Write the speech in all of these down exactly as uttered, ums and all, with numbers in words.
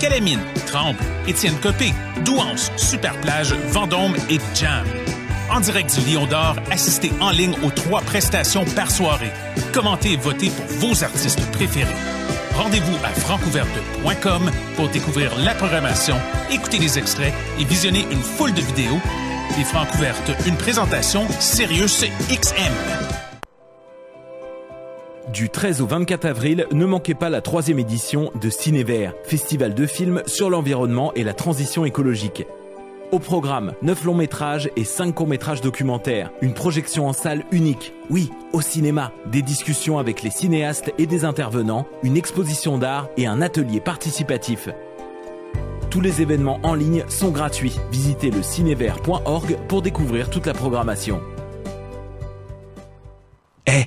Calamine, Tremble, Étienne Copé, Douance, Superplage, Vendôme et Jam. En direct du Lion d'Or, assistez en ligne aux trois prestations par soirée. Commentez et votez pour vos artistes préférés. Rendez-vous à francouverte point com pour découvrir la programmation, écouter les extraits et visionner une foule de vidéos. Les Francouvertes, une présentation Sirius X M. Du treize au vingt-quatre avril, ne manquez pas la troisième édition de Ciné Vert, festival de films sur l'environnement et la transition écologique. Au programme, neuf longs métrages et cinq courts métrages documentaires, une projection en salle unique, oui, au cinéma, des discussions avec les cinéastes et des intervenants, une exposition d'art et un atelier participatif. Tous les événements en ligne sont gratuits. Visitez le cinévert point org pour découvrir toute la programmation. Hey,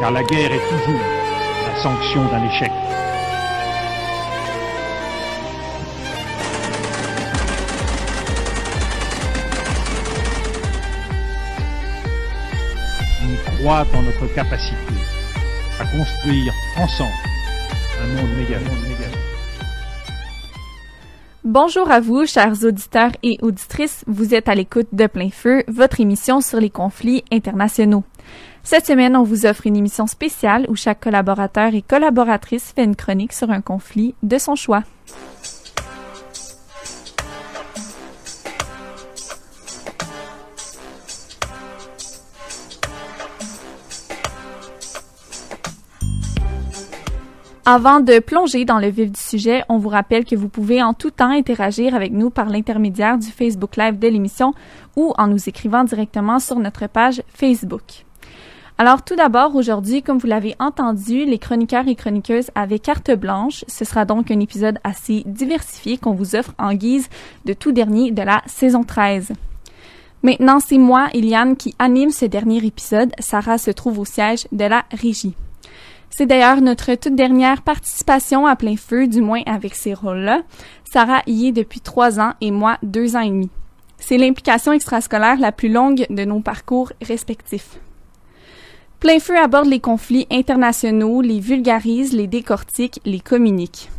Car la guerre est toujours la sanction d'un échec. Croire en notre capacité à construire ensemble un monde méga. Bonjour à vous, chers auditeurs et auditrices. Vous êtes à l'écoute de Plein Feu, votre émission sur les conflits internationaux. Cette semaine, on vous offre une émission spéciale où chaque collaborateur et collaboratrice fait une chronique sur un conflit de son choix. Avant de plonger dans le vif du sujet, on vous rappelle que vous pouvez en tout temps interagir avec nous par l'intermédiaire du Facebook Live de l'émission ou en nous écrivant directement sur notre page Facebook. Alors tout d'abord, aujourd'hui, comme vous l'avez entendu, les chroniqueurs et chroniqueuses avaient carte blanche. Ce sera donc un épisode assez diversifié qu'on vous offre en guise de tout dernier de la saison treize. Maintenant, c'est moi, Eliane, qui anime ce dernier épisode. Sarah se trouve au siège de la régie. C'est d'ailleurs notre toute dernière participation à Plein Feu, du moins avec ces rôles-là. Sarah y est depuis trois ans et moi deux ans et demi. C'est l'implication extrascolaire la plus longue de nos parcours respectifs. Plein Feu aborde les conflits internationaux, les vulgarise, les décortique, les communique.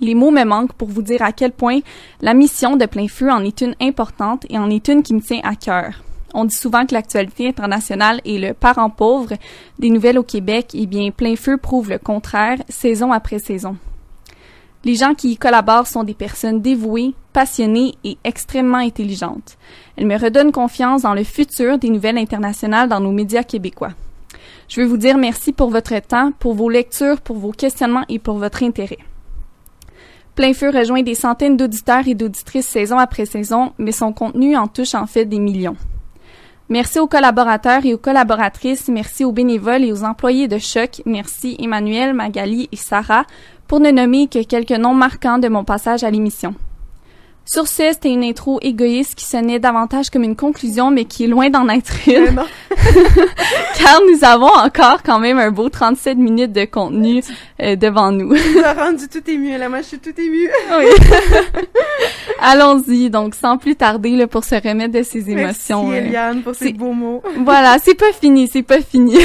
Les mots me manquent pour vous dire à quel point la mission de Plein Feu en est une importante et en est une qui me tient à cœur. On dit souvent que l'actualité internationale est le parent pauvre des nouvelles au Québec. Eh bien, Plein Feu prouve le contraire, saison après saison. Les gens qui y collaborent sont des personnes dévouées, passionnées et extrêmement intelligentes. Elles me redonnent confiance dans le futur des nouvelles internationales dans nos médias québécois. Je veux vous dire merci pour votre temps, pour vos lectures, pour vos questionnements et pour votre intérêt. Plein Feu rejoint des centaines d'auditeurs et d'auditrices saison après saison, mais son contenu en touche en fait des millions. Merci aux collaborateurs et aux collaboratrices, merci aux bénévoles et aux employés de Choc, merci Emmanuel, Magali et Sarah, pour ne nommer que quelques noms marquants de mon passage à l'émission. Sur ce, c'était une intro égoïste qui sonnait davantage comme une conclusion, mais qui est loin d'en être une, car nous avons encore quand même un beau trente-sept minutes de contenu euh, devant nous. Ça a rendu tout ému, là, moi je suis tout émue. Oui. Allons-y, donc sans plus tarder là, pour se remettre de ces émotions. Merci Eliane euh, pour ces beaux mots. Voilà, c'est pas fini, c'est pas fini.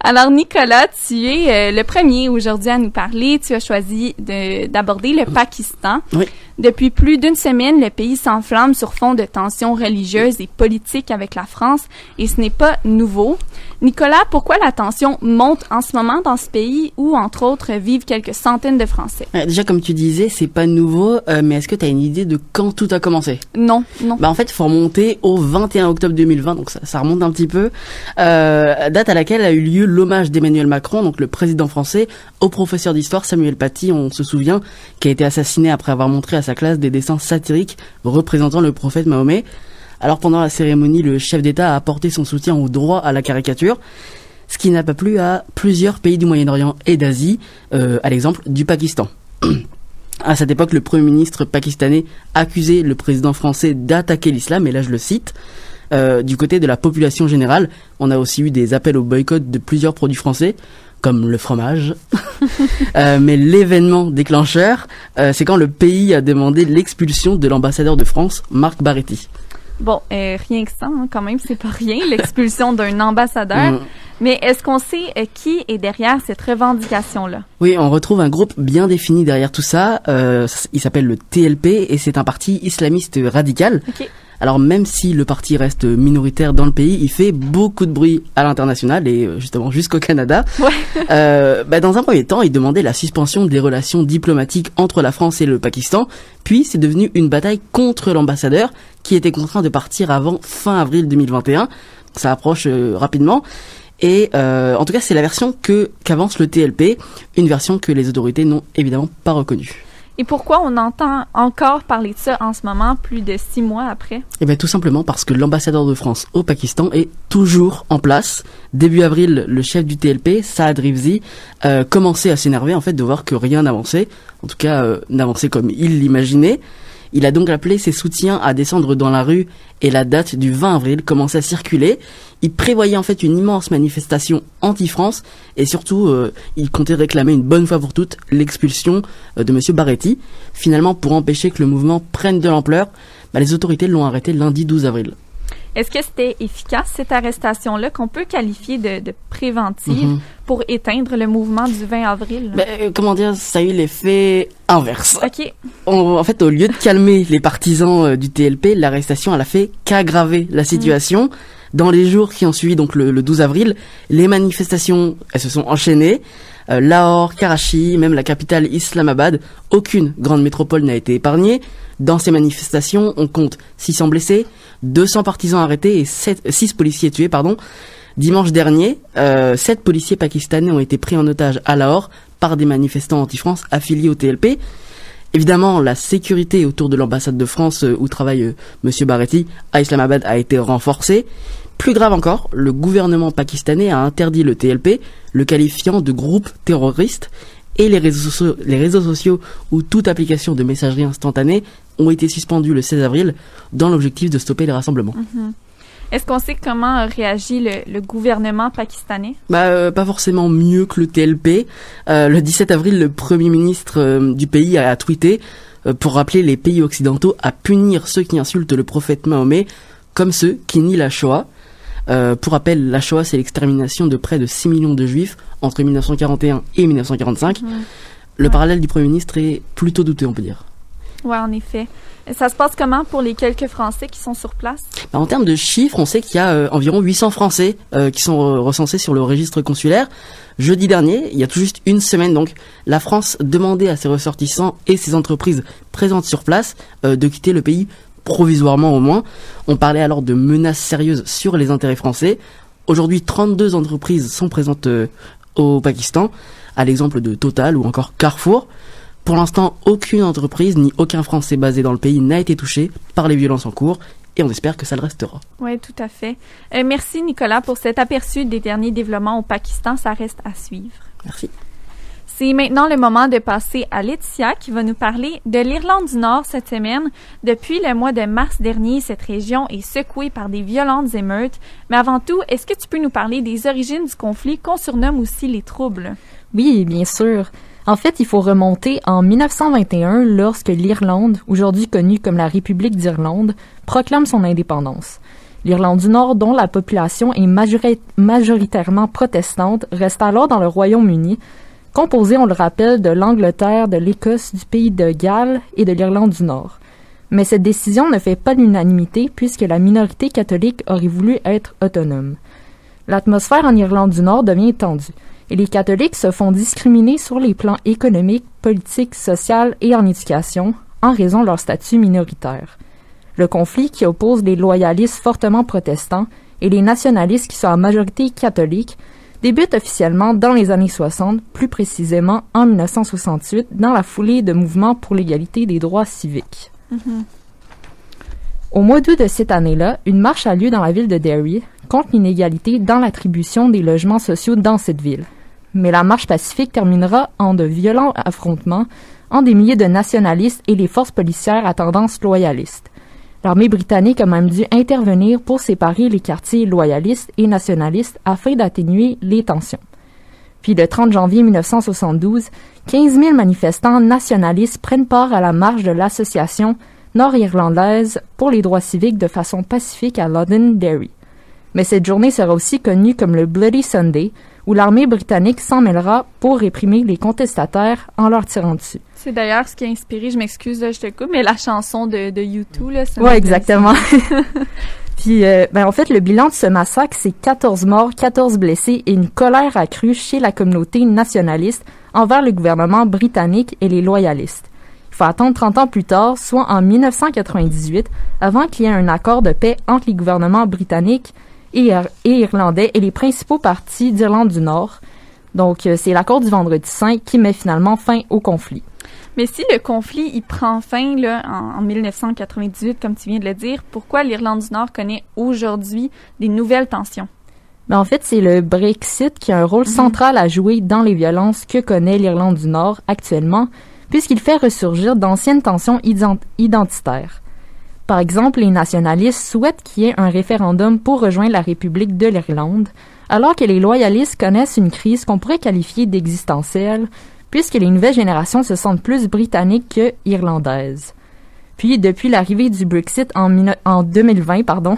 Alors Nicolas, tu es euh, le premier aujourd'hui à nous parler, tu as choisi de, d'aborder le Pakistan. Oui. Depuis plus d'une semaine, le pays s'enflamme sur fond de tensions religieuses et politiques avec la France, et ce n'est pas nouveau. Nicolas, pourquoi la tension monte en ce moment dans ce pays où, entre autres, vivent quelques centaines de Français? Euh, déjà, comme tu disais, c'est pas nouveau, euh, mais est-ce que tu as une idée de quand tout a commencé? Non, non. Bah, en fait, il faut remonter au vingt et un octobre deux mille vingt, donc ça, ça remonte un petit peu, euh, date à laquelle a eu lieu l'hommage d'Emmanuel Macron, donc le président français, au professeur d'histoire Samuel Paty, on se souvient, qui a été assassiné après avoir montré à sa classe des dessins satiriques représentant le prophète Mahomet. Alors pendant la cérémonie, le chef d'État a apporté son soutien au droit à la caricature, ce qui n'a pas plu à plusieurs pays du Moyen-Orient et d'Asie, euh, à l'exemple du Pakistan. À cette époque, le premier ministre pakistanais accusait le président français d'attaquer l'islam, et là je le cite. Euh, du côté de la population générale, on a aussi eu des appels au boycott de plusieurs produits français, comme le fromage. euh, mais l'événement déclencheur, euh, c'est quand le pays a demandé l'expulsion de l'ambassadeur de France, Marc Baréty. Bon, euh, rien que ça, hein, quand même, c'est pas rien, l'expulsion d'un ambassadeur. Mmh. Mais est-ce qu'on sait euh, qui est derrière cette revendication-là? Oui, on retrouve un groupe bien défini derrière tout ça. Euh, il s'appelle le T L P et c'est un parti islamiste radical. Okay. Alors même si le parti reste minoritaire dans le pays, il fait beaucoup de bruit à l'international et justement jusqu'au Canada. Ouais. Euh, bah dans un premier temps, il demandait la suspension des relations diplomatiques entre la France et le Pakistan. Puis c'est devenu une bataille contre l'ambassadeur qui était contraint de partir avant fin avril deux mille vingt et un. Ça approche euh, rapidement. Et euh, en tout cas, c'est la version que qu'avance le T L P, une version que les autorités n'ont évidemment pas reconnue. Et pourquoi on entend encore parler de ça en ce moment, plus de six mois après? Eh bien, tout simplement parce que l'ambassadeur de France au Pakistan est toujours en place. Début avril, le chef du T L P, Saad Rizvi, euh, commençait à s'énerver en fait de voir que rien n'avançait, en tout cas euh, n'avançait comme il l'imaginait. Il a donc appelé ses soutiens à descendre dans la rue et la date du vingt avril commençait à circuler. Il prévoyait en fait une immense manifestation anti-France et surtout euh, il comptait réclamer une bonne fois pour toutes l'expulsion euh, de Monsieur Baréty. Finalement, pour empêcher que le mouvement prenne de l'ampleur, bah, les autorités l'ont arrêté lundi douze avril. Est-ce que c'était efficace, cette arrestation-là, qu'on peut qualifier de, de préventive, mm-hmm, pour éteindre le mouvement du vingt avril? Ben, comment dire, ça a eu l'effet inverse. OK. On, en fait, au lieu de calmer les partisans euh, du T L P, l'arrestation, elle a fait qu'aggraver la situation. Mm. Dans les jours qui ont suivi, donc le, le douze avril, les manifestations, elles se sont enchaînées. Euh, Lahore, Karachi, même la capitale Islamabad, aucune grande métropole n'a été épargnée. Dans ces manifestations, on compte six cents blessés, deux cents partisans arrêtés et sept, six policiers tués, pardon. Dimanche dernier, euh, sept policiers pakistanais ont été pris en otage à Lahore par des manifestants anti-France affiliés au T L P. Évidemment, la sécurité autour de l'ambassade de France euh, où travaille euh, Monsieur Baréty à Islamabad a été renforcée. Plus grave encore, le gouvernement pakistanais a interdit le T L P, le qualifiant de groupe terroriste, et les réseaux, so- les réseaux sociaux ou toute application de messagerie instantanée ont été suspendus le seize avril dans l'objectif de stopper les rassemblements. Mm-hmm. Est-ce qu'on sait comment réagit le, le gouvernement pakistanais? Bah, euh, pas forcément mieux que le T L P. Euh, le dix-sept avril, le premier ministre euh, du pays a, a tweeté euh, pour rappeler les pays occidentaux à punir ceux qui insultent le prophète Mahomet comme ceux qui nient la Shoah. Euh, pour rappel, la Shoah, c'est l'extermination de près de six millions de Juifs entre mille neuf cent quarante et un et mille neuf cent quarante-cinq. Mmh. Le ouais. parallèle du Premier ministre est plutôt douteux, on peut dire. Oui, en effet. Ça se passe comment pour les quelques Français qui sont sur place? Bah, en termes de chiffres, on sait qu'il y a euh, environ huit cents Français euh, qui sont euh, recensés sur le registre consulaire. Jeudi dernier, il y a tout juste une semaine, donc, la France demandait à ses ressortissants et ses entreprises présentes sur place euh, de quitter le pays provisoirement au moins. On parlait alors de menaces sérieuses sur les intérêts français. Aujourd'hui, trente-deux entreprises sont présentes euh, au Pakistan, à l'exemple de Total ou encore Carrefour. Pour l'instant, aucune entreprise ni aucun Français basé dans le pays n'a été touché par les violences en cours et on espère que ça le restera. Oui, tout à fait. Euh, merci Nicolas pour cet aperçu des derniers développements au Pakistan. Ça reste à suivre. Merci. C'est maintenant le moment de passer à Laetitia qui va nous parler de l'Irlande du Nord cette semaine. Depuis le mois de mars dernier, cette région est secouée par des violentes émeutes. Mais avant tout, est-ce que tu peux nous parler des origines du conflit qu'on surnomme aussi les troubles? Oui, bien sûr. En fait, il faut remonter en dix-neuf cent vingt et un lorsque l'Irlande, aujourd'hui connue comme la République d'Irlande, proclame son indépendance. L'Irlande du Nord, dont la population est majoritairement protestante, reste alors dans le Royaume-Uni, composé, on le rappelle, de l'Angleterre, de l'Écosse, du Pays de Galles et de l'Irlande du Nord. Mais cette décision ne fait pas l'unanimité puisque la minorité catholique aurait voulu être autonome. L'atmosphère en Irlande du Nord devient tendue et les catholiques se font discriminer sur les plans économiques, politiques, social et en éducation en raison de leur statut minoritaire. Le conflit qui oppose les loyalistes fortement protestants et les nationalistes qui sont à majorité catholique débute officiellement dans les années soixante, plus précisément en mille neuf cent soixante-huit, dans la foulée de mouvements pour l'égalité des droits civiques. Mm-hmm. Au mois d'août de cette année-là, une marche a lieu dans la ville de Derry contre l'inégalité dans l'attribution des logements sociaux dans cette ville. Mais la marche pacifique terminera en de violents affrontements entre des milliers de nationalistes et les forces policières à tendance loyaliste. L'armée britannique a même dû intervenir pour séparer les quartiers loyalistes et nationalistes afin d'atténuer les tensions. Puis le trente janvier mille neuf cent soixante-douze, quinze mille manifestants nationalistes prennent part à la marche de l'Association nord-irlandaise pour les droits civiques de façon pacifique à Londonderry. Mais cette journée sera aussi connue comme le Bloody Sunday, où l'armée britannique s'en mêlera pour réprimer les contestataires en leur tirant dessus. C'est d'ailleurs ce qui a inspiré, je m'excuse, là, je te coupe, mais la chanson de, de U deux, là. Oui, exactement. Puis, euh, ben, en fait, le bilan de ce massacre, c'est quatorze morts, quatorze blessés et une colère accrue chez la communauté nationaliste envers le gouvernement britannique et les loyalistes. Il faut attendre trente ans plus tard, soit en mille neuf cent quatre-vingt-dix-huit, avant qu'il y ait un accord de paix entre les gouvernements britanniques et irlandais et les principaux partis d'Irlande du Nord. Donc, euh, c'est l'accord du Vendredi Saint qui met finalement fin au conflit. Mais si le conflit il prend fin là, en, en mille neuf cent quatre-vingt-dix-huit, comme tu viens de le dire, pourquoi l'Irlande du Nord connaît aujourd'hui des nouvelles tensions? Ben, en fait, c'est le Brexit qui a un rôle mmh. central à jouer dans les violences que connaît l'Irlande du Nord actuellement, puisqu'il fait ressurgir d'anciennes tensions ident- identitaires. Par exemple, les nationalistes souhaitent qu'il y ait un référendum pour rejoindre la République de l'Irlande, alors que les loyalistes connaissent une crise qu'on pourrait qualifier d'existentielle, puisque les nouvelles générations se sentent plus britanniques que irlandaises. Puis, depuis l'arrivée du Brexit en, mille, en deux mille vingt, pardon,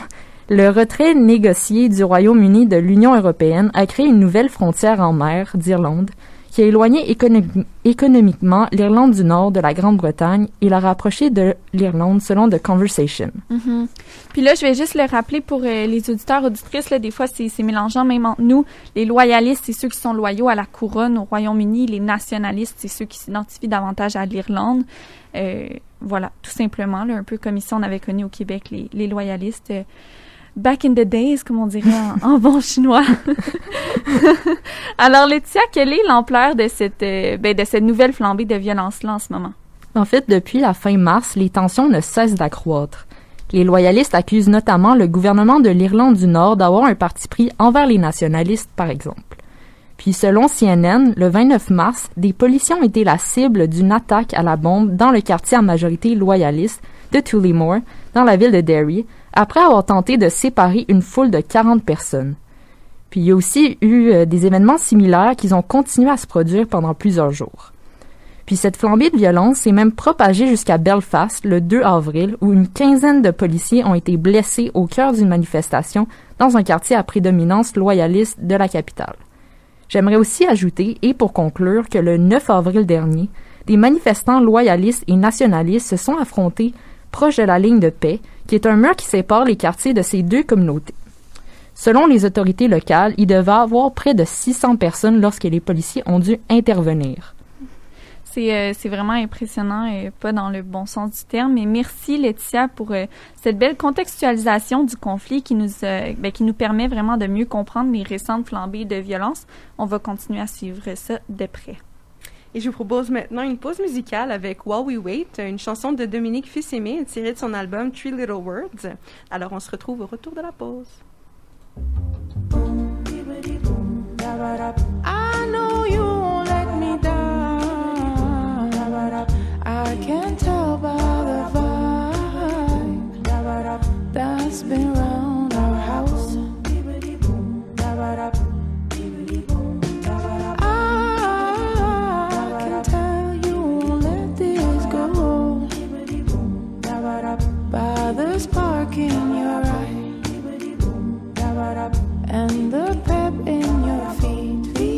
le retrait négocié du Royaume-Uni de l'Union européenne a créé une nouvelle frontière en mer d'Irlande, qui a éloigné économi- économiquement l'Irlande du Nord de la Grande-Bretagne et l'a rapprochée de l'Irlande selon The Conversation. Mm-hmm. Puis là, je vais juste le rappeler pour euh, les auditeurs, auditrices, là, des fois c'est, c'est mélangeant même entre nous. Les loyalistes, c'est ceux qui sont loyaux à la couronne au Royaume-Uni. Les nationalistes, c'est ceux qui s'identifient davantage à l'Irlande. Euh, voilà, tout simplement, là, un peu comme ici on avait connu au Québec les, les loyalistes. Euh, Back in the days, comme on dirait en, en bon chinois. Alors, Laetitia, quelle est l'ampleur de cette, euh, ben, de cette nouvelle flambée de violence-là en ce moment? En fait, depuis la fin mars, les tensions ne cessent d'accroître. Les loyalistes accusent notamment le gouvernement de l'Irlande du Nord d'avoir un parti pris envers les nationalistes, par exemple. Puis, selon C N N, le vingt-neuf mars, des policiers ont été la cible d'une attaque à la bombe dans le quartier à majorité loyaliste de Tullymore, dans la ville de Derry, après avoir tenté de séparer une foule de quarante personnes. Puis il y a aussi eu euh, des événements similaires qui ont continué à se produire pendant plusieurs jours. Puis cette flambée de violence s'est même propagée jusqu'à Belfast le deux avril, où une quinzaine de policiers ont été blessés au cœur d'une manifestation dans un quartier à prédominance loyaliste de la capitale. J'aimerais aussi ajouter, et pour conclure, que le neuf avril dernier, des manifestants loyalistes et nationalistes se sont affrontés proche de la ligne de paix, qui est un mur qui sépare les quartiers de ces deux communautés. Selon les autorités locales, il devait avoir près de six cents personnes lorsque les policiers ont dû intervenir. C'est, euh, c'est vraiment impressionnant, et pas dans le bon sens du terme. Mais merci, Laetitia, pour euh, cette belle contextualisation du conflit qui nous, euh, bien, qui nous permet vraiment de mieux comprendre les récentes flambées de violence. On va continuer à suivre ça de près. Et je vous propose maintenant une pause musicale avec While We Wait, une chanson de Dominique Fils-Aimé tirée de son album Three Little Words. Alors on se retrouve au retour de la pause. I know you won't let me down. I can tell by the vibe that's been round our house. By the spark in your eye and the pep in your feet.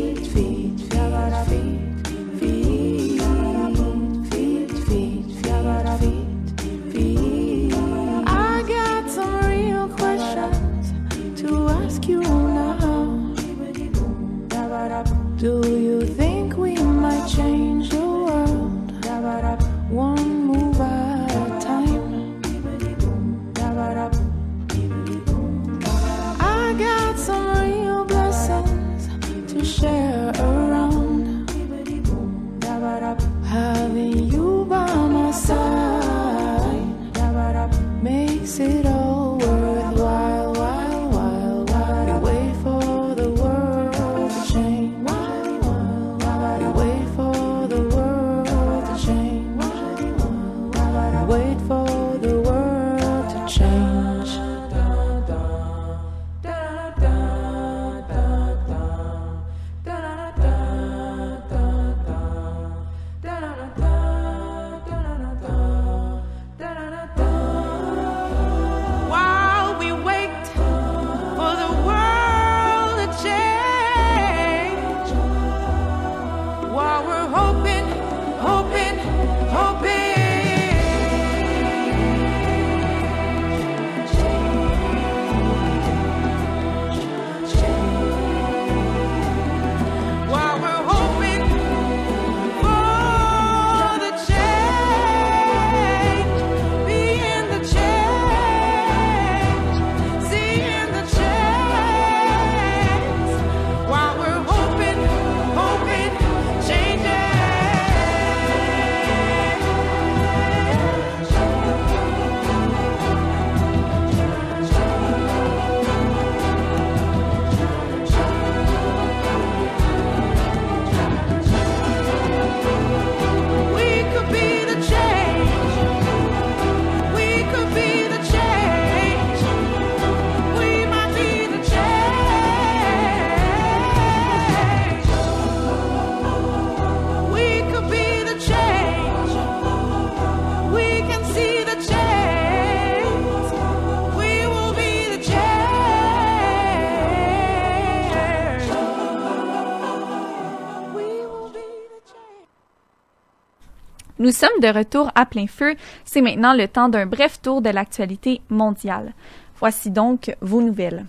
Nous sommes de retour à Plein Feu. C'est maintenant le temps d'un bref tour de l'actualité mondiale. Voici donc vos nouvelles.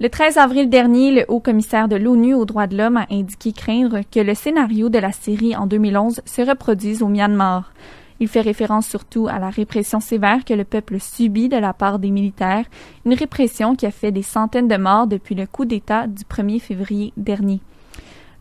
Le treize avril dernier, le haut-commissaire de l'ONU aux droits de l'homme a indiqué craindre que le scénario de la Syrie en deux mille onze se reproduise au Myanmar. Il fait référence surtout à la répression sévère que le peuple subit de la part des militaires, une répression qui a fait des centaines de morts depuis le coup d'État du premier février dernier.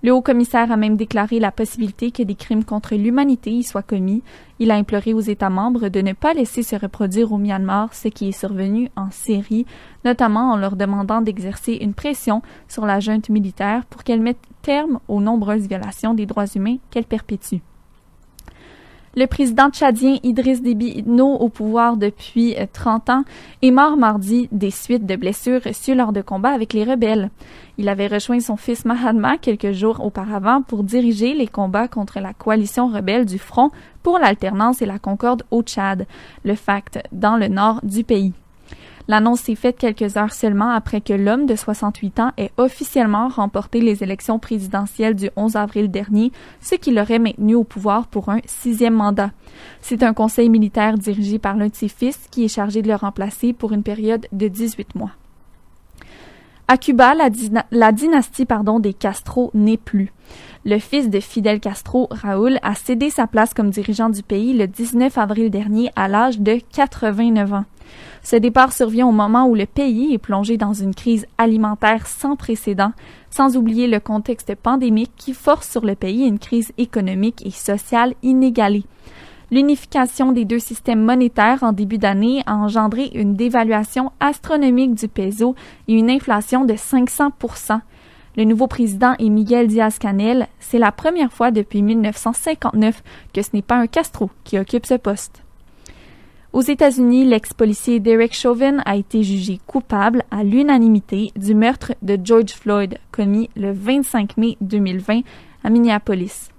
Le haut-commissaire a même déclaré la possibilité que des crimes contre l'humanité y soient commis. Il a imploré aux États membres de ne pas laisser se reproduire au Myanmar ce qui est survenu en Syrie, notamment en leur demandant d'exercer une pression sur la junte militaire pour qu'elle mette terme aux nombreuses violations des droits humains qu'elle perpétue. Le président tchadien Idriss Déby Itno, au pouvoir depuis trente ans, est mort mardi des suites de blessures reçues lors de combats avec les rebelles. Il avait rejoint son fils Mahatma quelques jours auparavant pour diriger les combats contre la coalition rebelle du Front pour l'alternance et la concorde au Tchad, le F A C T, dans le nord du pays. L'annonce s'est faite quelques heures seulement après que l'homme de soixante-huit ans ait officiellement remporté les élections présidentielles du onze avril dernier, ce qui l'aurait maintenu au pouvoir pour un sixième mandat. C'est un conseil militaire dirigé par l'un de ses fils qui est chargé de le remplacer pour une période de dix-huit mois. À Cuba, la, dyna- la dynastie pardon, des Castro n'est plus. Le fils de Fidel Castro, Raúl, a cédé sa place comme dirigeant du pays le dix-neuf avril dernier à l'âge de quatre-vingt-neuf ans. Ce départ survient au moment où le pays est plongé dans une crise alimentaire sans précédent, sans oublier le contexte pandémique qui force sur le pays une crise économique et sociale inégalée. L'unification des deux systèmes monétaires en début d'année a engendré une dévaluation astronomique du peso et une inflation de cinq cents pour cent. Le nouveau président est Miguel Diaz-Canel. C'est la première fois depuis mille neuf cent cinquante-neuf que ce n'est pas un Castro qui occupe ce poste. Aux États-Unis, l'ex-policier Derek Chauvin a été jugé coupable à l'unanimité du meurtre de George Floyd commis le vingt-cinq mai deux mille vingt à Minneapolis.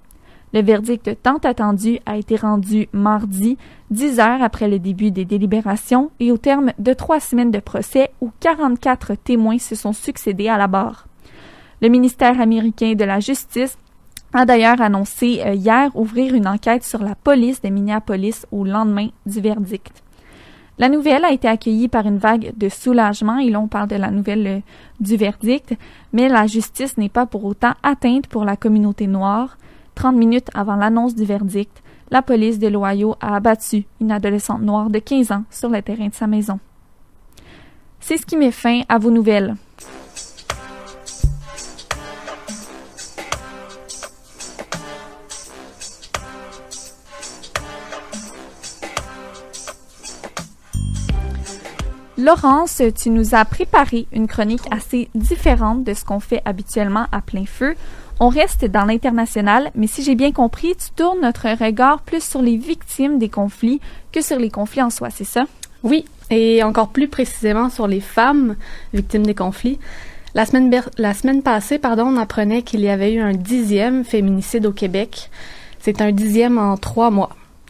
Le verdict tant attendu a été rendu mardi, dix heures après le début des délibérations et au terme de trois semaines de procès où quarante-quatre témoins se sont succédés à la barre. Le ministère américain de la Justice a d'ailleurs annoncé hier ouvrir une enquête sur la police de Minneapolis au lendemain du verdict. La nouvelle a été accueillie par une vague de soulagement, et là on parle de la nouvelle euh, du verdict, mais la justice n'est pas pour autant atteinte pour la communauté noire. trente minutes avant l'annonce du verdict, la police de l'Ohio a abattu une adolescente noire de quinze ans sur le terrain de sa maison. C'est ce qui met fin à vos nouvelles. Laurence, tu nous as préparé une chronique assez différente de ce qu'on fait habituellement à Plein Feu. On reste dans l'international, mais si j'ai bien compris, tu tournes notre regard plus sur les victimes des conflits que sur les conflits en soi, c'est ça? Oui, et encore plus précisément sur les femmes victimes des conflits. La semaine, ber- la semaine passée, pardon, on apprenait qu'il y avait eu un dixième féminicide au Québec. C'est un dixième en trois mois.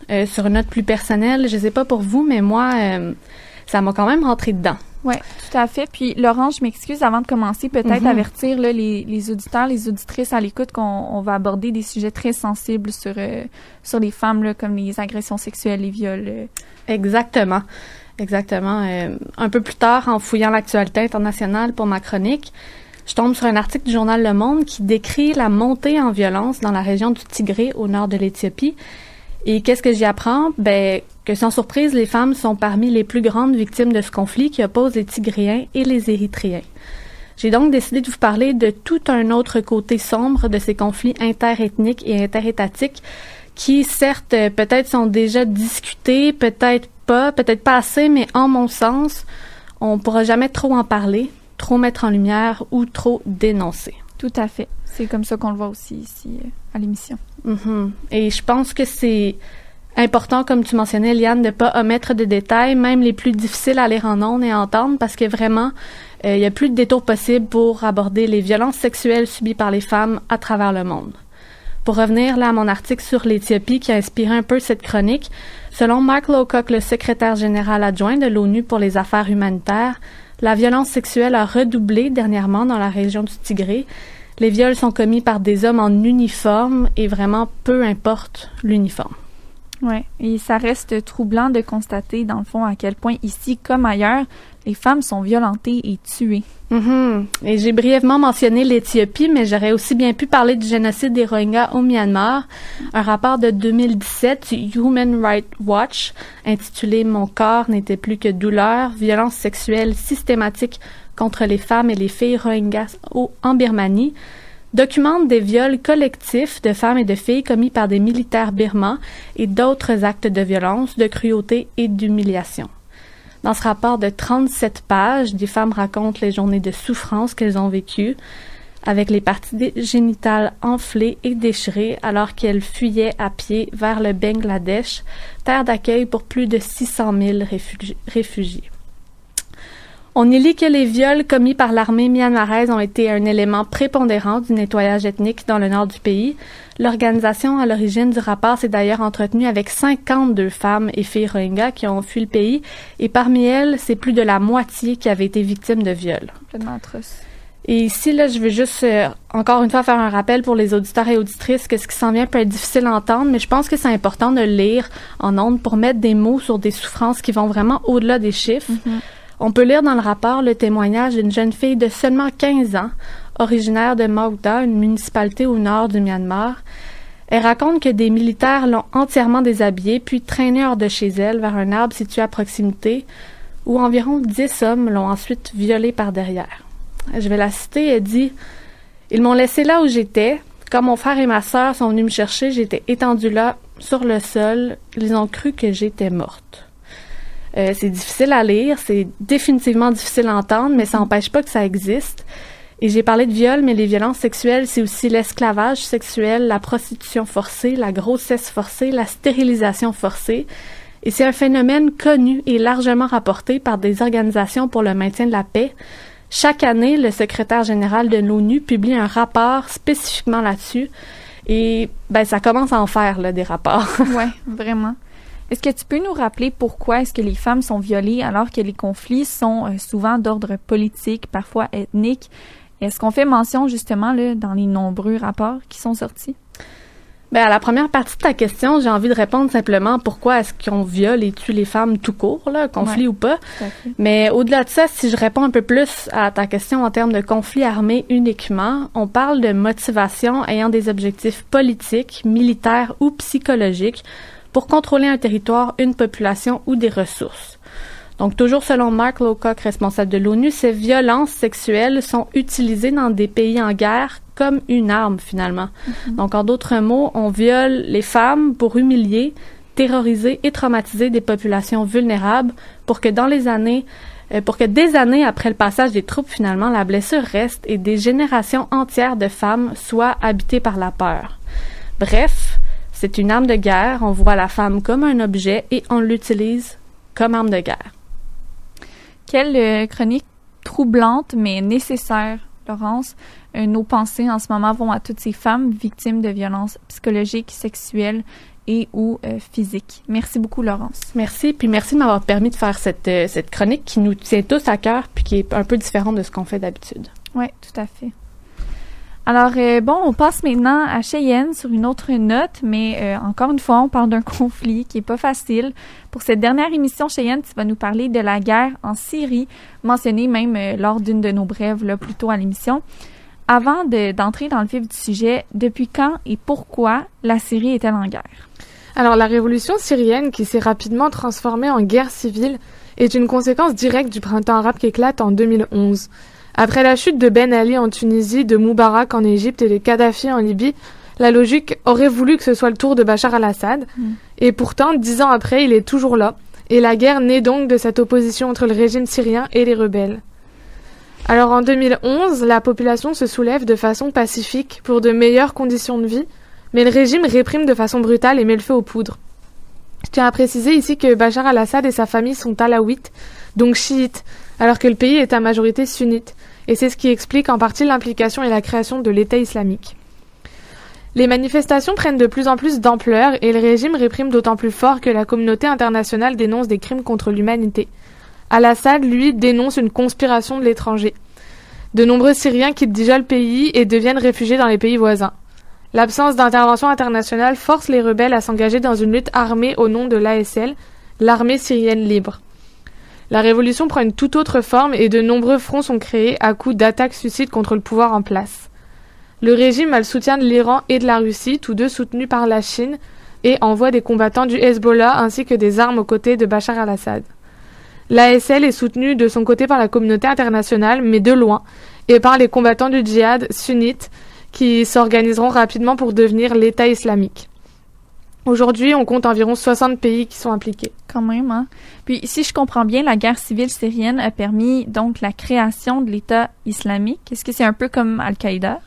Euh, sur une note plus personnelle, je ne sais pas pour vous, mais moi... Euh, ça m'a quand même rentré dedans. Oui, tout à fait. Puis, Laurent, je m'excuse avant de commencer, peut-être mm-hmm. avertir là, les, les auditeurs, les auditrices à l'écoute qu'on on va aborder des sujets très sensibles sur, euh, sur les femmes, là, comme les agressions sexuelles, les viols. Euh. Exactement. Exactement. Euh, un peu plus tard, en fouillant l'actualité internationale pour ma chronique, je tombe sur un article du journal Le Monde qui décrit la montée en violence dans la région du Tigré, au nord de l'Éthiopie. Et qu'est-ce que j'y apprends? Ben, que sans surprise, les femmes sont parmi les plus grandes victimes de ce conflit qui oppose les Tigréens et les Érythréens. J'ai donc décidé de vous parler de tout un autre côté sombre de ces conflits interethniques et interétatiques qui, certes, peut-être sont déjà discutés, peut-être pas, peut-être pas assez, mais en mon sens, on ne pourra jamais trop en parler, trop mettre en lumière ou trop dénoncer. Tout à fait. C'est comme ça qu'on le voit aussi ici à l'émission. Mm-hmm. Et je pense que c'est important, comme tu mentionnais, Liane, de ne pas omettre de détails, même les plus difficiles à lire en ondes et à entendre, parce que vraiment, il euh, n'y a plus de détour possible pour aborder les violences sexuelles subies par les femmes à travers le monde. Pour revenir là à mon article sur l'Éthiopie qui a inspiré un peu cette chronique, selon Mark Lowcock, le secrétaire général adjoint de l'ONU pour les affaires humanitaires, la violence sexuelle a redoublé dernièrement dans la région du Tigré. Les viols sont commis par des hommes en uniforme et vraiment peu importe l'uniforme. Oui, et ça reste troublant de constater, dans le fond, à quel point, ici comme ailleurs, les femmes sont violentées et tuées. Mm-hmm. Et j'ai brièvement mentionné l'Éthiopie, mais j'aurais aussi bien pu parler du génocide des Rohingyas au Myanmar. Un rapport de deux mille dix-sept, Human Rights Watch, intitulé « Mon corps n'était plus que douleur, violence sexuelle systématique contre les femmes et les filles Rohingyas au, en Birmanie », documente des viols collectifs de femmes et de filles commis par des militaires birmans et d'autres actes de violence, de cruauté et d'humiliation. Dans ce rapport de trente-sept pages, des femmes racontent les journées de souffrance qu'elles ont vécues, avec les parties génitales enflées et déchirées alors qu'elles fuyaient à pied vers le Bangladesh, terre d'accueil pour plus de six cent mille réfugi- réfugiés. On y lit que les viols commis par l'armée myanmaraise ont été un élément prépondérant du nettoyage ethnique dans le nord du pays. L'organisation à l'origine du rapport s'est d'ailleurs entretenue avec cinquante-deux femmes et filles Rohingyas qui ont fui le pays, et parmi elles, c'est plus de la moitié qui avaient été victimes de viols. Complètement atroce. Et ici, là, je veux juste, euh, encore une fois, faire un rappel pour les auditeurs et auditrices que ce qui s'en vient peut être difficile à entendre, mais je pense que c'est important de le lire en ondes pour mettre des mots sur des souffrances qui vont vraiment au-delà des chiffres. Mm-hmm. On peut lire dans le rapport le témoignage d'une jeune fille de seulement quinze ans, originaire de Maouda, une municipalité au nord du Myanmar. Elle raconte que des militaires l'ont entièrement déshabillée, puis traînée hors de chez elle vers un arbre situé à proximité, où environ dix hommes l'ont ensuite violée par derrière. Je vais la citer, elle dit « Ils m'ont laissée là où j'étais. Quand mon frère et ma sœur sont venus me chercher, j'étais étendue là, sur le sol. Ils ont cru que j'étais morte. » Euh, c'est difficile à lire, c'est définitivement difficile à entendre, mais ça n'empêche pas que ça existe. Et j'ai parlé de viol, mais les violences sexuelles, c'est aussi l'esclavage sexuel, la prostitution forcée, la grossesse forcée, la stérilisation forcée. Et c'est un phénomène connu et largement rapporté par des organisations pour le maintien de la paix. Chaque année, le secrétaire général de l'ONU publie un rapport spécifiquement là-dessus. Et ben, ça commence à en faire, là, des rapports. Oui, vraiment. Est-ce que tu peux nous rappeler pourquoi est-ce que les femmes sont violées alors que les conflits sont euh, souvent d'ordre politique, parfois ethnique? Est-ce qu'on fait mention justement là, dans les nombreux rapports qui sont sortis? Bien, à la première partie de ta question, j'ai envie de répondre simplement pourquoi est-ce qu'on viole et tue les femmes tout court, là, conflit ouais, ou pas. Mais au-delà de ça, si je réponds un peu plus à ta question en termes de conflit armé uniquement, on parle de motivation ayant des objectifs politiques, militaires ou psychologiques pour contrôler un territoire, une population ou des ressources. Donc, toujours selon Mark Lowcock, responsable de l'ONU, ces violences sexuelles sont utilisées dans des pays en guerre comme une arme, finalement. Mm-hmm. Donc, en d'autres mots, on viole les femmes pour humilier, terroriser et traumatiser des populations vulnérables pour que dans les années, euh, pour que des années après le passage des troupes, finalement, la blessure reste et des générations entières de femmes soient habitées par la peur. Bref, c'est une arme de guerre, on voit la femme comme un objet et on l'utilise comme arme de guerre. Quelle euh, chronique troublante mais nécessaire, Laurence. Euh, nos pensées en ce moment vont à toutes ces femmes victimes de violences psychologiques, sexuelles et ou euh, physiques. Merci beaucoup, Laurence. Merci, puis merci de m'avoir permis de faire cette, euh, cette chronique qui nous tient tous à cœur puis qui est un peu différente de ce qu'on fait d'habitude. Oui, tout à fait. Alors, euh, bon, on passe maintenant à Cheyenne sur une autre note, mais euh, encore une fois, on parle d'un conflit qui est pas facile. Pour cette dernière émission, Cheyenne, tu vas nous parler de la guerre en Syrie, mentionnée même euh, lors d'une de nos brèves, là, plus tôt à l'émission. Avant de, d'entrer dans le vif du sujet, depuis quand et pourquoi la Syrie est-elle en guerre? Alors, la révolution syrienne, qui s'est rapidement transformée en guerre civile, est une conséquence directe du printemps arabe qui éclate en deux mille onze. Après la chute de Ben Ali en Tunisie, de Moubarak en Égypte et de Kadhafi en Libye, la logique aurait voulu que ce soit le tour de Bachar al-Assad. Mm. Et pourtant, dix ans après, il est toujours là. Et la guerre naît donc de cette opposition entre le régime syrien et les rebelles. Alors en deux mille onze, la population se soulève de façon pacifique pour de meilleures conditions de vie, mais le régime réprime de façon brutale et met le feu aux poudres. Je tiens à préciser ici que Bachar al-Assad et sa famille sont alaouites, donc chiites, alors que le pays est à majorité sunnite. Et c'est ce qui explique en partie l'implication et la création de l'État islamique. Les manifestations prennent de plus en plus d'ampleur et le régime réprime d'autant plus fort que la communauté internationale dénonce des crimes contre l'humanité. Al-Assad, lui, dénonce une conspiration de l'étranger. De nombreux Syriens quittent déjà le pays et deviennent réfugiés dans les pays voisins. L'absence d'intervention internationale force les rebelles à s'engager dans une lutte armée au nom de l'A S L, l'armée syrienne libre. La révolution prend une toute autre forme et de nombreux fronts sont créés à coups d'attaques suicides contre le pouvoir en place. Le régime a le soutien de l'Iran et de la Russie, tous deux soutenus par la Chine, et envoie des combattants du Hezbollah ainsi que des armes aux côtés de Bachar al-Assad. L'A S L est soutenue de son côté par la communauté internationale, mais de loin, et par les combattants du djihad sunnite, qui s'organiseront rapidement pour devenir l'État islamique. Aujourd'hui, on compte environ soixante pays qui sont impliqués. Quand même, hein? Puis, si je comprends bien, la guerre civile syrienne a permis donc la création de l'État islamique. Est-ce que c'est un peu comme Al-Qaïda?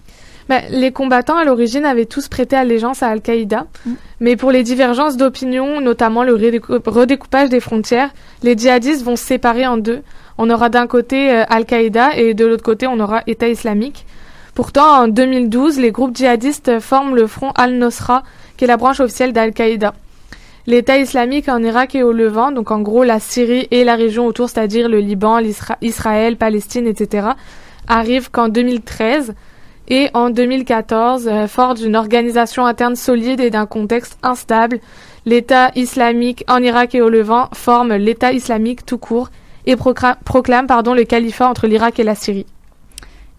Ben, les combattants, à l'origine, avaient tous prêté allégeance à Al-Qaïda. Mmh. Mais pour les divergences d'opinion, notamment le redécoup- redécoupage des frontières, les djihadistes vont se séparer en deux. On aura d'un côté euh, Al-Qaïda et de l'autre côté, on aura État islamique. Pourtant, en deux mille douze, les groupes djihadistes forment le front Al-Nosra, qui est la branche officielle d'Al-Qaïda. L'État islamique en Irak et au Levant, donc en gros la Syrie et la région autour, c'est-à-dire le Liban, l'Isra- Israël, Palestine, et cetera, arrivent qu'en deux mille treize et en deux mille quatorze, euh, fort d'une organisation interne solide et d'un contexte instable, l'État islamique en Irak et au Levant forme l'État islamique tout court et procra- proclame pardon, le califat entre l'Irak et la Syrie.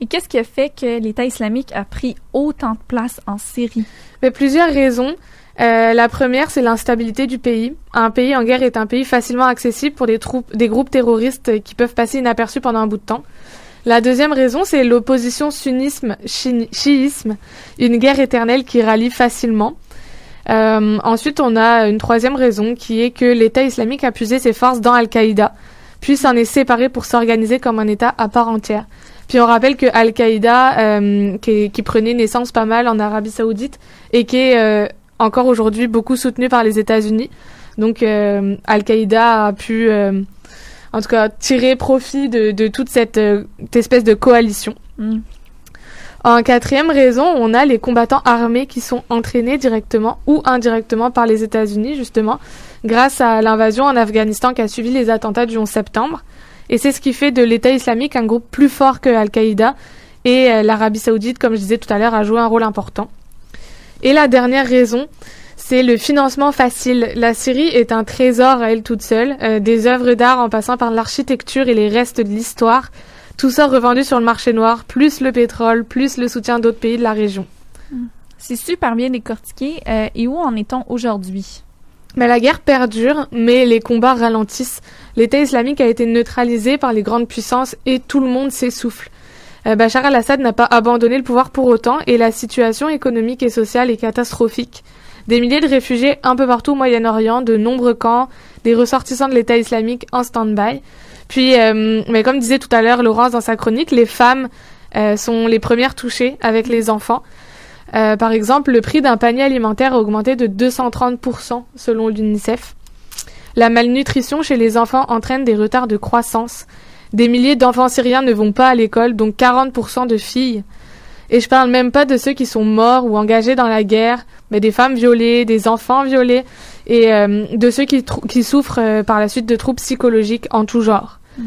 Et qu'est-ce qui a fait que l'État islamique a pris autant de place en Syrie? Mais plusieurs raisons. Euh, la première, c'est l'instabilité du pays. Un pays en guerre est un pays facilement accessible pour des troupes, des groupes terroristes qui peuvent passer inaperçus pendant un bout de temps. La deuxième raison, c'est l'opposition sunnisme-chiisme, une guerre éternelle qui rallie facilement. Euh, ensuite, on a une troisième raison qui est que l'État islamique a puisé ses forces dans Al-Qaïda, puis s'en est séparé pour s'organiser comme un État à part entière. Puis on rappelle que Al-Qaïda, euh, qui, qui prenait naissance pas mal en Arabie Saoudite et qui est euh, encore aujourd'hui beaucoup soutenu par les États-Unis. Donc euh, Al-Qaïda a pu, euh, en tout cas, tirer profit de, de toute cette euh, espèce de coalition. Mm. En quatrième raison, on a les combattants armés qui sont entraînés directement ou indirectement par les États-Unis, justement, grâce à l'invasion en Afghanistan qui a suivi les attentats du onze septembre. Et c'est ce qui fait de l'État islamique un groupe plus fort que Al-Qaïda et euh, l'Arabie Saoudite, comme je disais tout à l'heure, a joué un rôle important. Et la dernière raison, c'est le financement facile. La Syrie est un trésor à elle toute seule, euh, des œuvres d'art en passant par l'architecture et les restes de l'histoire, tout ça revendu sur le marché noir, plus le pétrole, plus le soutien d'autres pays de la région. C'est super bien décortiqué. Euh, et où en est-on aujourd'hui? Mais la guerre perdure, mais les combats ralentissent. L'État islamique a été neutralisé par les grandes puissances et tout le monde s'essouffle. Euh, Bachar al-Assad n'a pas abandonné le pouvoir pour autant et la situation économique et sociale est catastrophique. Des milliers de réfugiés un peu partout au Moyen-Orient, de nombreux camps, des ressortissants de l'État islamique en stand-by. Puis, euh, mais comme disait tout à l'heure Laurence dans sa chronique, les femmes euh, sont les premières touchées avec les enfants. Euh, par exemple, le prix d'un panier alimentaire a augmenté de deux cent trente pour cent selon l'UNICEF. La malnutrition chez les enfants entraîne des retards de croissance. Des milliers d'enfants syriens ne vont pas à l'école, donc quarante pour cent de filles. Et je parle même pas de ceux qui sont morts ou engagés dans la guerre, mais des femmes violées, des enfants violés, et euh, de ceux qui, tr- qui souffrent euh, par la suite de troubles psychologiques en tout genre. Mmh.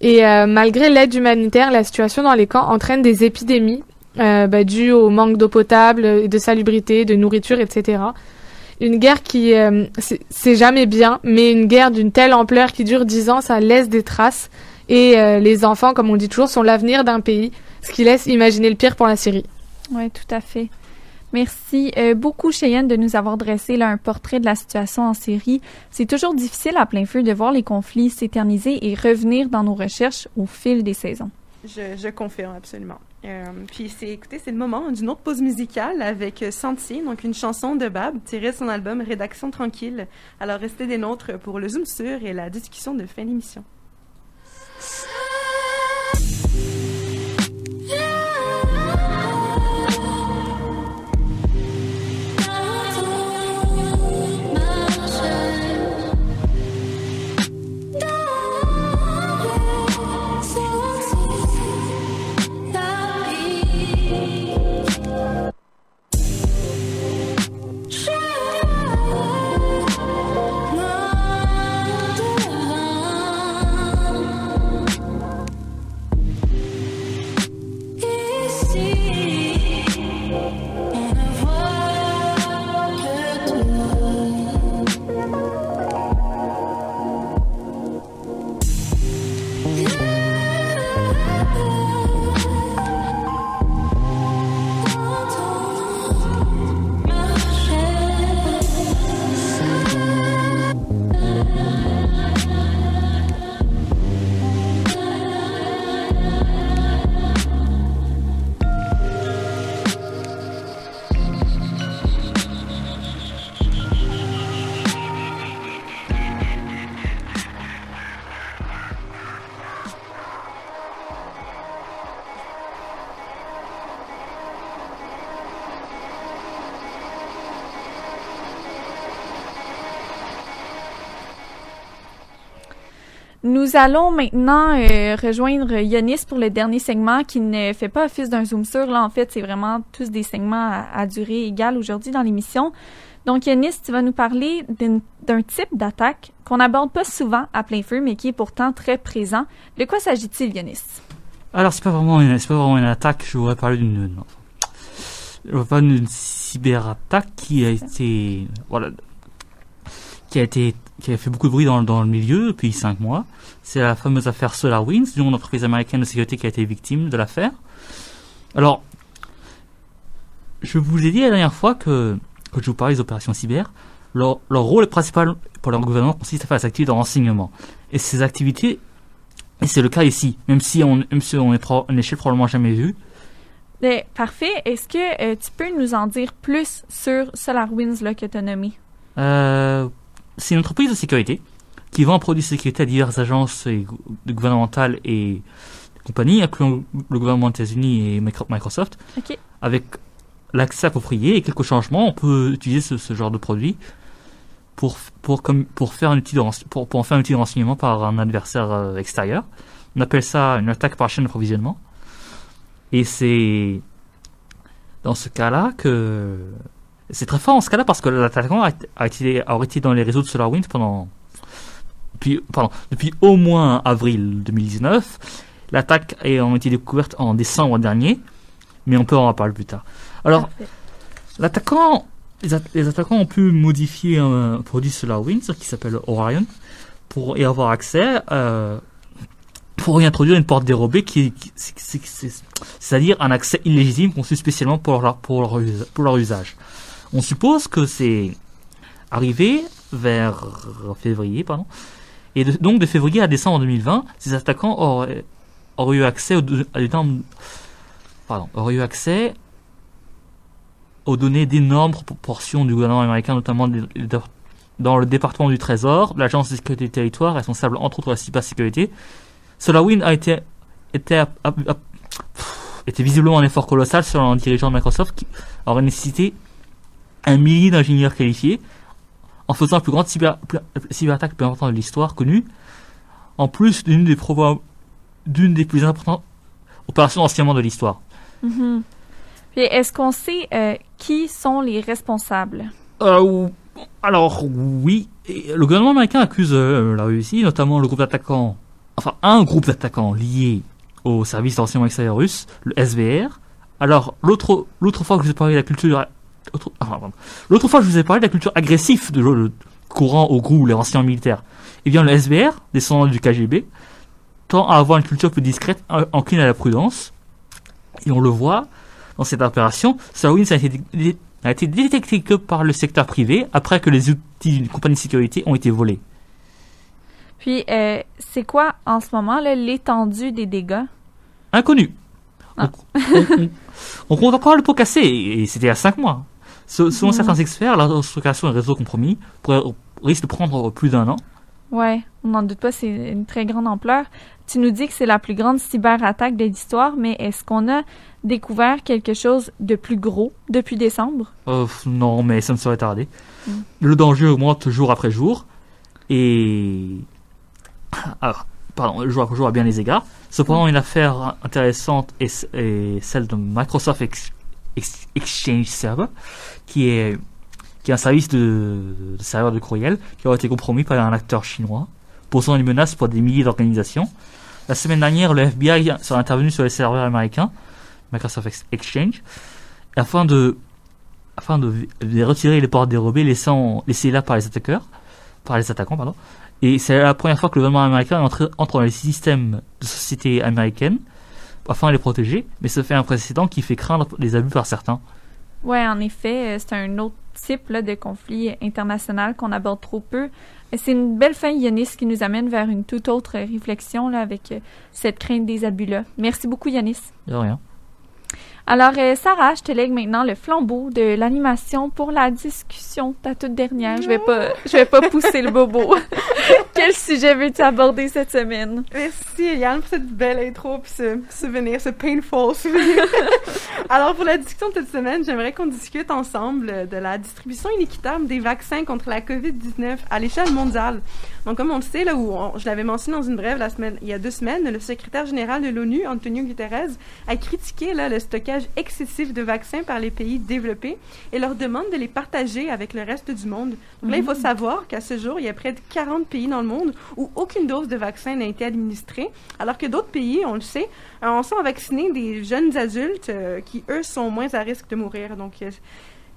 Et euh, malgré l'aide humanitaire, la situation dans les camps entraîne des épidémies, Euh, bah, dû au manque d'eau potable, de salubrité, de nourriture, et cetera. Une guerre qui, euh, c'est, c'est jamais bien, mais une guerre d'une telle ampleur qui dure dix ans, ça laisse des traces. Et euh, les enfants, comme on dit toujours, sont l'avenir d'un pays, ce qui laisse imaginer le pire pour la Syrie. Oui, tout à fait. Merci euh, beaucoup, Cheyenne, de nous avoir dressé là, un portrait de la situation en Syrie. C'est toujours difficile à Plein Feu de voir les conflits s'éterniser et revenir dans nos recherches au fil des saisons. Je, je confirme absolument. Euh, puis c'est, écoutez, c'est le moment d'une autre pause musicale avec Sentier, donc une chanson de Bab tirée de son album Rédaction Tranquille. Alors restez des nôtres pour le Zoom sur et la discussion de fin d'émission. Nous allons maintenant euh, rejoindre Yonis pour le dernier segment qui ne fait pas office d'un zoom sur. Là, en fait, c'est vraiment tous des segments à, à durée égale aujourd'hui dans l'émission. Donc, Yonis, tu vas nous parler d'un type d'attaque qu'on n'aborde pas souvent à Plein Feu, mais qui est pourtant très présent. De quoi s'agit-il, Yonis? Alors, c'est pas vraiment une, c'est pas vraiment une attaque. Je voudrais parler d'une, je voudrais parler d'une cyberattaque qui a été, voilà, qui a été qui a fait beaucoup de bruit dans, dans le milieu depuis cinq mois. C'est la fameuse affaire SolarWinds, une entreprise américaine de sécurité qui a été victime de l'affaire. Alors, je vous ai dit la dernière fois que, que je vous parlais des opérations cyber, leur, leur rôle principal pour leur gouvernement consiste à faire des activités de renseignement. Et ces activités, et c'est le cas ici, même si on même si on est pro, une échelle probablement jamais vue. Mais, parfait. Est-ce que euh, tu peux nous en dire plus sur SolarWinds là, que tu as nommé? Euh... C'est une entreprise de sécurité qui vend un produit de sécurité à diverses agences et gouvernementales et compagnies, incluant le gouvernement des États-Unis et Microsoft. Okay. Avec l'accès approprié et quelques changements, on peut utiliser ce, ce genre de produit pour, pour, comme, pour, faire un outil de, pour, pour en faire un outil de renseignement par un adversaire extérieur. On appelle ça une attaque par chaîne d'approvisionnement. Et c'est dans ce cas-là que... C'est très fort en ce cas-là parce que l'attaquant a, a, a aurait été dans les réseaux de SolarWinds pendant depuis, pardon, depuis au moins avril deux mille dix-neuf. L'attaque a été découverte en décembre dernier, mais on peut en parler plus tard. Alors, l'attaquant, les, atta les attaquants ont pu modifier un, un produit SolarWinds qui s'appelle Orion pour y avoir accès, euh, pour y introduire une porte dérobée, qui, qui, c'est-à-dire un accès illégitime conçu spécialement pour leur, pour leur, pour leur usage. On suppose que c'est arrivé vers février, pardon. Et de, donc, de février à décembre deux mille vingt, ces attaquants auraient, auraient eu accès aux, à des normes, pardon, auraient eu accès aux données d'énormes proportions du gouvernement américain, notamment de, de, dans le département du Trésor, l'Agence de sécurité des territoires, responsable entre autres de la cybersécurité. SolarWinds a été, était, a, a, a, était visiblement un effort colossal sur un dirigeant de Microsoft qui aurait nécessité un millier d'ingénieurs qualifiés, en faisant la plus grande cyber, cyberattaque la plus importante de l'histoire connue, en plus d'une des, des plus importantes opérations anciennement de l'histoire. Mm-hmm. Est-ce qu'on sait euh, qui sont les responsables? euh, Alors, oui. Et le gouvernement américain accuse euh, la Russie, notamment le groupe d'attaquants, enfin un groupe d'attaquants lié au service d'enseignement extérieur russe, le S V R. Alors, l'autre fois que je vous ai parlé de la culture... L'autre fois, je vous ai parlé de la culture agressive de le courant au goût, les anciens militaires. Eh bien, le S V R, descendant du K G B, tend à avoir une culture plus discrète, encline à la prudence. Et on le voit dans cette opération. SolarWinds a été, a été détecté que par le secteur privé après que les outils d'une compagnie de sécurité ont été volés. Puis, euh, c'est quoi en ce moment l'étendue des dégâts? Inconnu. Ah. On, on, on compte encore le pot cassé, et, et c'était à cinq mois. Selon mmh. certains experts, la restructuration des réseaux compromis pourrait, risque de prendre plus d'un an. Oui, on n'en doute pas, c'est une très grande ampleur. Tu nous dis que c'est la plus grande cyberattaque de l'histoire, mais est-ce qu'on a découvert quelque chose de plus gros depuis décembre? Euh, non, mais ça ne serait tardé. Mmh. Le danger augmente jour après jour, et... Alors, pardon, jour après jour à bien des égards. Cependant, mmh. une affaire intéressante est, est celle de Microsoft Exchange. Exchange Server, qui est, qui est un service de, de serveur de courriel qui aurait été compromis par un acteur chinois, posant une menace pour des milliers d'organisations. La semaine dernière, le F B I sera intervenu sur les serveurs américains, Microsoft Exchange, afin de, afin de, de retirer les portes dérobées laissant, laissées là par les attaqueurs, par les attaquants, pardon. Et c'est la première fois que le gouvernement américain entre, entre dans les systèmes de société américaine, afin de les protéger, mais ça fait un précédent qui fait craindre les abus par certains. Oui, en effet, c'est un autre type là, de conflit international qu'on aborde trop peu. C'est une belle fin, Yonis, qui nous amène vers une toute autre réflexion là, avec cette crainte des abus-là. Merci beaucoup, Yonis. De rien. Alors, euh, Sarah, je te lègue maintenant le flambeau de l'animation pour la discussion, ta toute dernière. Je vais pas, je vais pas pousser le bobo. Quel sujet veux-tu aborder cette semaine? Merci, Eliane, pour cette belle intro et ce souvenir, ce painful souvenir. Alors, pour la discussion de cette semaine, j'aimerais qu'on discute ensemble de la distribution inéquitable des vaccins contre la COVID dix-neuf à l'échelle mondiale. Donc, comme on le sait, là, où on, je l'avais mentionné dans une brève la semaine, il y a deux semaines, le secrétaire général de l'ONU, Antonio Guterres, a critiqué là, le stockage excessif de vaccins par les pays développés et leur demande de les partager avec le reste du monde. Donc là, mm-hmm. il faut savoir qu'à ce jour, il y a près de quarante pays dans le monde où aucune dose de vaccin n'a été administrée, alors que d'autres pays, on le sait, en sont vaccinés des jeunes adultes euh, qui, eux, sont moins à risque de mourir. Donc, euh,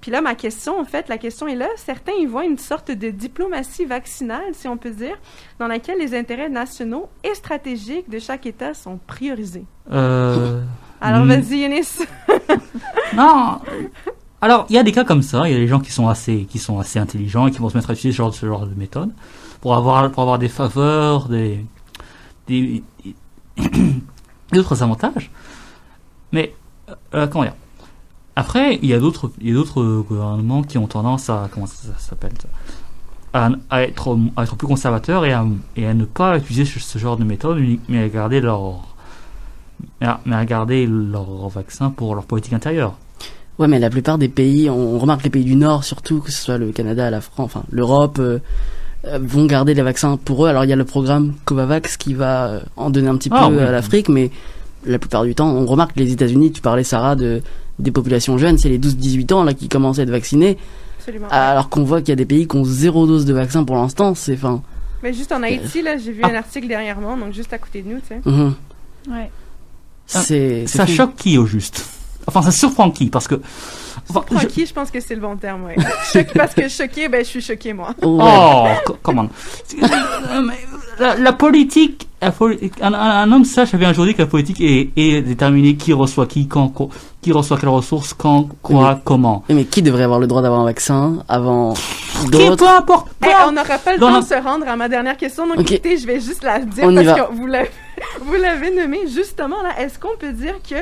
puis là, ma question, en fait, la question est là. Certains y voient une sorte de diplomatie vaccinale, si on peut dire, dans laquelle les intérêts nationaux et stratégiques de chaque État sont priorisés. Euh... Alors, vas-y, Yanis. Non. Alors, il y a des cas comme ça. Il y a des gens qui sont assez, qui sont assez intelligents et qui vont se mettre à utiliser ce genre, ce genre de méthode pour avoir, pour avoir des faveurs, des, des, d'autres avantages. Mais, euh, comment dire? Après, il y a d'autres, il y a d'autres gouvernements qui ont tendance à, comment ça, ça s'appelle, ça, à, à être, à être plus conservateurs et à, et à ne pas utiliser ce, ce genre de méthode, mais à garder leur, mais à garder leur vaccin pour leur politique intérieure. Ouais, mais la plupart des pays, on remarque les pays du Nord surtout, que ce soit le Canada, la France, enfin l'Europe, euh, vont garder les vaccins pour eux. Alors il y a le programme Covavax qui va en donner un petit ah, peu oui. à l'Afrique, mais la plupart du temps, on remarque les États-Unis, tu parlais, Sarah, de des populations jeunes, c'est les douze dix-huit ans là qui commencent à être vaccinés. Absolument. Alors qu'on voit qu'il y a des pays qui ont zéro dose de vaccin pour l'instant, c'est enfin. Mais juste en Haïti, là, j'ai vu ah. un article dernièrement, donc juste à côté de nous, tu sais. Mm-hmm. Ouais. C'est, ah, c'est ça fou. Choque qui au juste? Enfin, ça surprend qui? Parce que. Enfin, surprend je... qui? Je pense que c'est le bon terme, ouais. Choque, parce que choqué, ben je suis choqué moi. Ouais. Oh, co- comment? la, la politique. Un, un, un homme sage avait un jour dit que la politique est, est déterminée qui reçoit qui, quand, quand, qui reçoit quelle ressource, quand, quoi, mais, comment. Mais qui devrait avoir le droit d'avoir un vaccin avant d'autres? Peu importe. Hey, on n'aura pas le temps la... de se rendre à ma dernière question, donc okay. écoutez, je vais juste la dire on parce que vous l'avez, vous l'avez nommé justement là. Est-ce qu'on peut dire que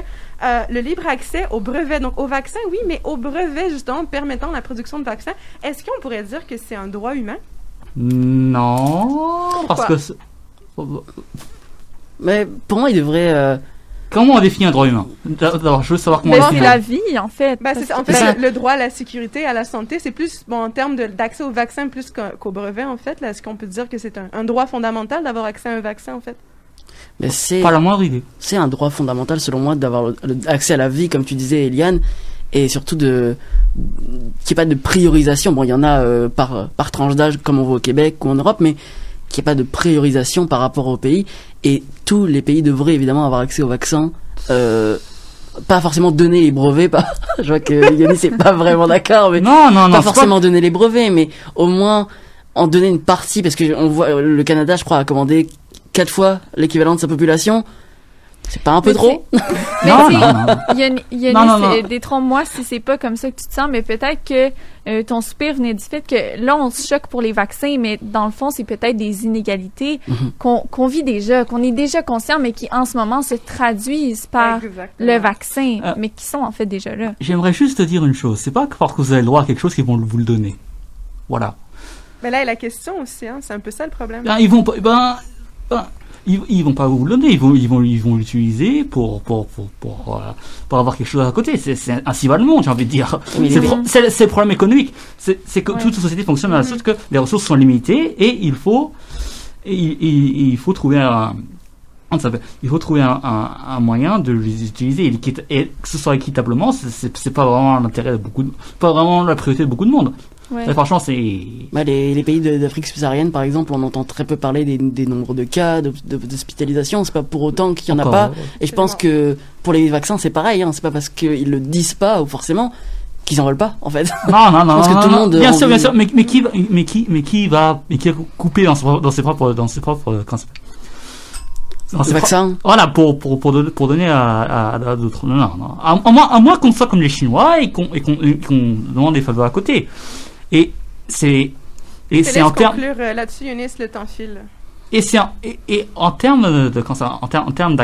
euh, le libre accès aux brevets, donc aux vaccins, oui, mais aux brevets justement permettant la production de vaccins, est-ce qu'on pourrait dire que c'est un droit humain? Non, pourquoi? Parce que c'est... Mais pour moi, il devrait. Euh... Comment on définit un droit humain? Alors, je veux savoir comment. Mais c'est la vie, en fait. Bah, c'est, en fait, ça... le droit à la sécurité, à la santé, c'est plus bon en termes de, d'accès au vaccin plus qu'au, qu'au brevet, en fait. Là, est-ce qu'on peut dire que c'est un, un droit fondamental d'avoir accès à un vaccin, en fait? Mais c'est pas la moindre idée. C'est un droit fondamental, selon moi, d'avoir le, le, accès à la vie, comme tu disais, Eliane, et surtout de qu'il n'y ait pas de priorisation. Bon, il y en a euh, par par tranche d'âge, comme on voit au Québec ou en Europe, mais qu'il n'y ait pas de priorisation par rapport aux pays, et tous les pays devraient évidemment avoir accès aux vaccins, euh, pas forcément donner les brevets, pas, je vois que Yannis n'est pas vraiment d'accord, mais non, non, non, pas forcément pas... donner les brevets, mais au moins en donner une partie, parce que on voit, le Canada, je crois, a commandé quatre fois l'équivalent de sa population. C'est pas un peu mais trop? C'est... non, non, non. Yannis, Yannis détrompe-moi si c'est pas comme ça que tu te sens, mais peut-être que euh, ton soupir venait du fait que là, on se choque pour les vaccins, mais dans le fond, c'est peut-être des inégalités mm-hmm. qu'on, qu'on vit déjà, qu'on est déjà conscient, mais qui en ce moment se traduisent par exactement. Le vaccin, euh, mais qui sont en fait déjà là. J'aimerais juste te dire une chose. C'est pas parce que vous avez le droit à quelque chose qu'ils vont vous le donner. Voilà. Mais là, et la question aussi, hein, c'est un peu ça le problème. Ben, ils vont pas. Ben, ben, Ils, ils vont pas vous le donner, ils vont, ils vont, ils vont l'utiliser pour, pour, pour, pour, pour, euh, pour avoir quelque chose à côté. C'est, c'est ainsi va le monde, j'ai envie de dire. Oui, c'est, oui. Pro, c'est, c'est le problème économique. C'est, c'est que ouais. toute société fonctionne mm-hmm. de la sorte que les ressources sont limitées et il faut, et, et, et, il faut trouver un, il faut trouver un, un, un moyen de les utiliser et, et que ce soit équitablement. C'est, c'est, c'est pas vraiment l'intérêt de beaucoup, de, pas vraiment la priorité de beaucoup de monde. Ouais. Ça, franchement, c'est... Bah, les, les pays de, d'Afrique subsaharienne, par exemple, on entend très peu parler des, des nombres de cas de, de, d'hospitalisation. C'est pas pour autant qu'il y en a pas. Et je pense que pour les vaccins, c'est pareil. Hein. C'est pas parce qu'ils le disent pas, ou forcément, qu'ils en veulent pas, en fait. Non, non, non. Parce que non, tout le monde. Bien sûr, bien sûr. Mais, mais qui, mais qui, mais qui va, mais qui va couper dans, son, dans ses propres, dans ses propres, quand dans ses vaccins. Pro... Voilà, pour pour pour donner, pour donner à, à, à d'autres. Non, non. À, à moins, à moins qu'on soit comme les Chinois et qu'on et qu'on, et qu'on demande des faveurs à côté. Et c'est, et c'est en termes. Conclure là-dessus, Younis, le temps file. Et, c'est en, et, et en termes de, en termes, en termes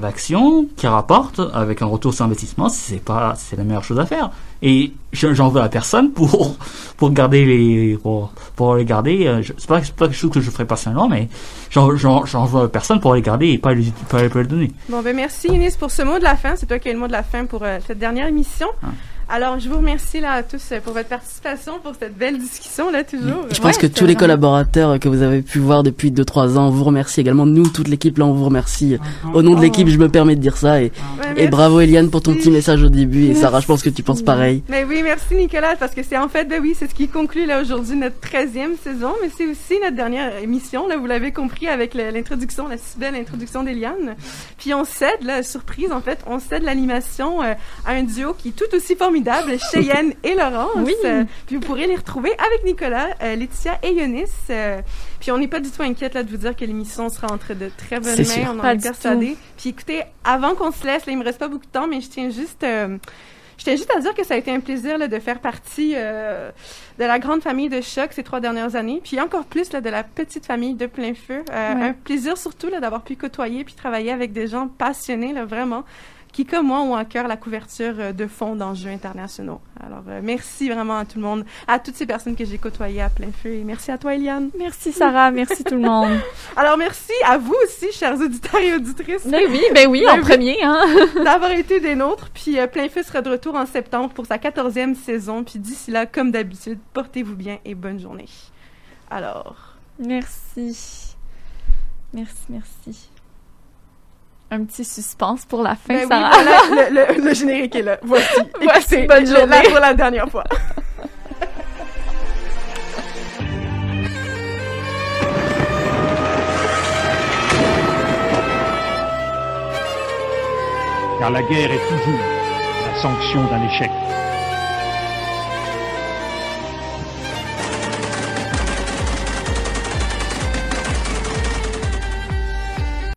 d'action qui rapporte avec un retour sur investissement, c'est pas c'est la meilleure chose à faire. Et j'en veux à personne pour pour garder les pour, pour les garder. C'est pas, c'est pas quelque chose que je ferai personnellement, mais j'en, j'en, j'en veux à personne pour les garder et pas les, pas les, pas les donner. Bon ben merci Inès pour ce mot de la fin. C'est toi qui as eu le mot de la fin pour euh, cette dernière émission. Ah. Alors, je vous remercie là à tous pour votre participation, pour cette belle discussion là toujours. Je pense ouais, que tous vraiment... les collaborateurs que vous avez pu voir depuis deux trois ans vous remercient également. Nous, toute l'équipe, là, on vous remercie. Au nom de l'équipe, je me permets de dire ça. Et, ouais, et bravo Eliane pour ton petit message au début. Et merci. Sarah, je pense que tu penses pareil. Mais oui, merci Nicolas, parce que c'est en fait, ben oui, c'est ce qui conclut là aujourd'hui notre treizième saison, mais c'est aussi notre dernière émission, là, vous l'avez compris avec l'introduction, la si belle introduction d'Eliane. Puis on cède, là, surprise, en fait, on cède l'animation euh, à un duo qui est tout aussi formidable. Cheyenne et Laurence. Oui. Euh, puis vous pourrez les retrouver avec Nicolas, euh, Laetitia et Yonis. Euh, puis on n'est pas du tout inquiète là de vous dire que l'émission sera entre de très bonnes C'est mains. Sûr. On en est persuadés. Puis écoutez, avant qu'on se laisse, là, il me reste pas beaucoup de temps, mais je tiens juste. Euh, Je tiens juste à dire que ça a été un plaisir là, de faire partie euh, de la grande famille de Choc ces trois dernières années, puis encore plus là, de la petite famille de Plein Feu. Euh, ouais. Un plaisir surtout là, d'avoir pu côtoyer puis travailler avec des gens passionnés, là, vraiment, qui, comme moi, ont à cœur la couverture euh, de fonds d'enjeux internationaux. Alors, euh, merci vraiment à tout le monde, à toutes ces personnes que j'ai côtoyées à Plein Feu. Et merci à toi, Eliane. Merci, Sarah. Merci tout le monde. Alors, merci à vous aussi, chers auditeurs et auditrices. Mais oui, ben oui, en premier. Hein. D'avoir été des nôtres, puis euh, Plein Feu sera de retour en septembre pour sa quatorzième saison. Puis d'ici là, comme d'habitude, portez-vous bien et bonne journée. Alors... Merci. Merci, merci. Un petit suspense pour la fin, ben Sarah. Oui, voilà, le, le, le générique est là. Voici. Voici. Écoutez, bonne journée. Là pour la dernière fois. Car la guerre est toujours sanction d'un échec.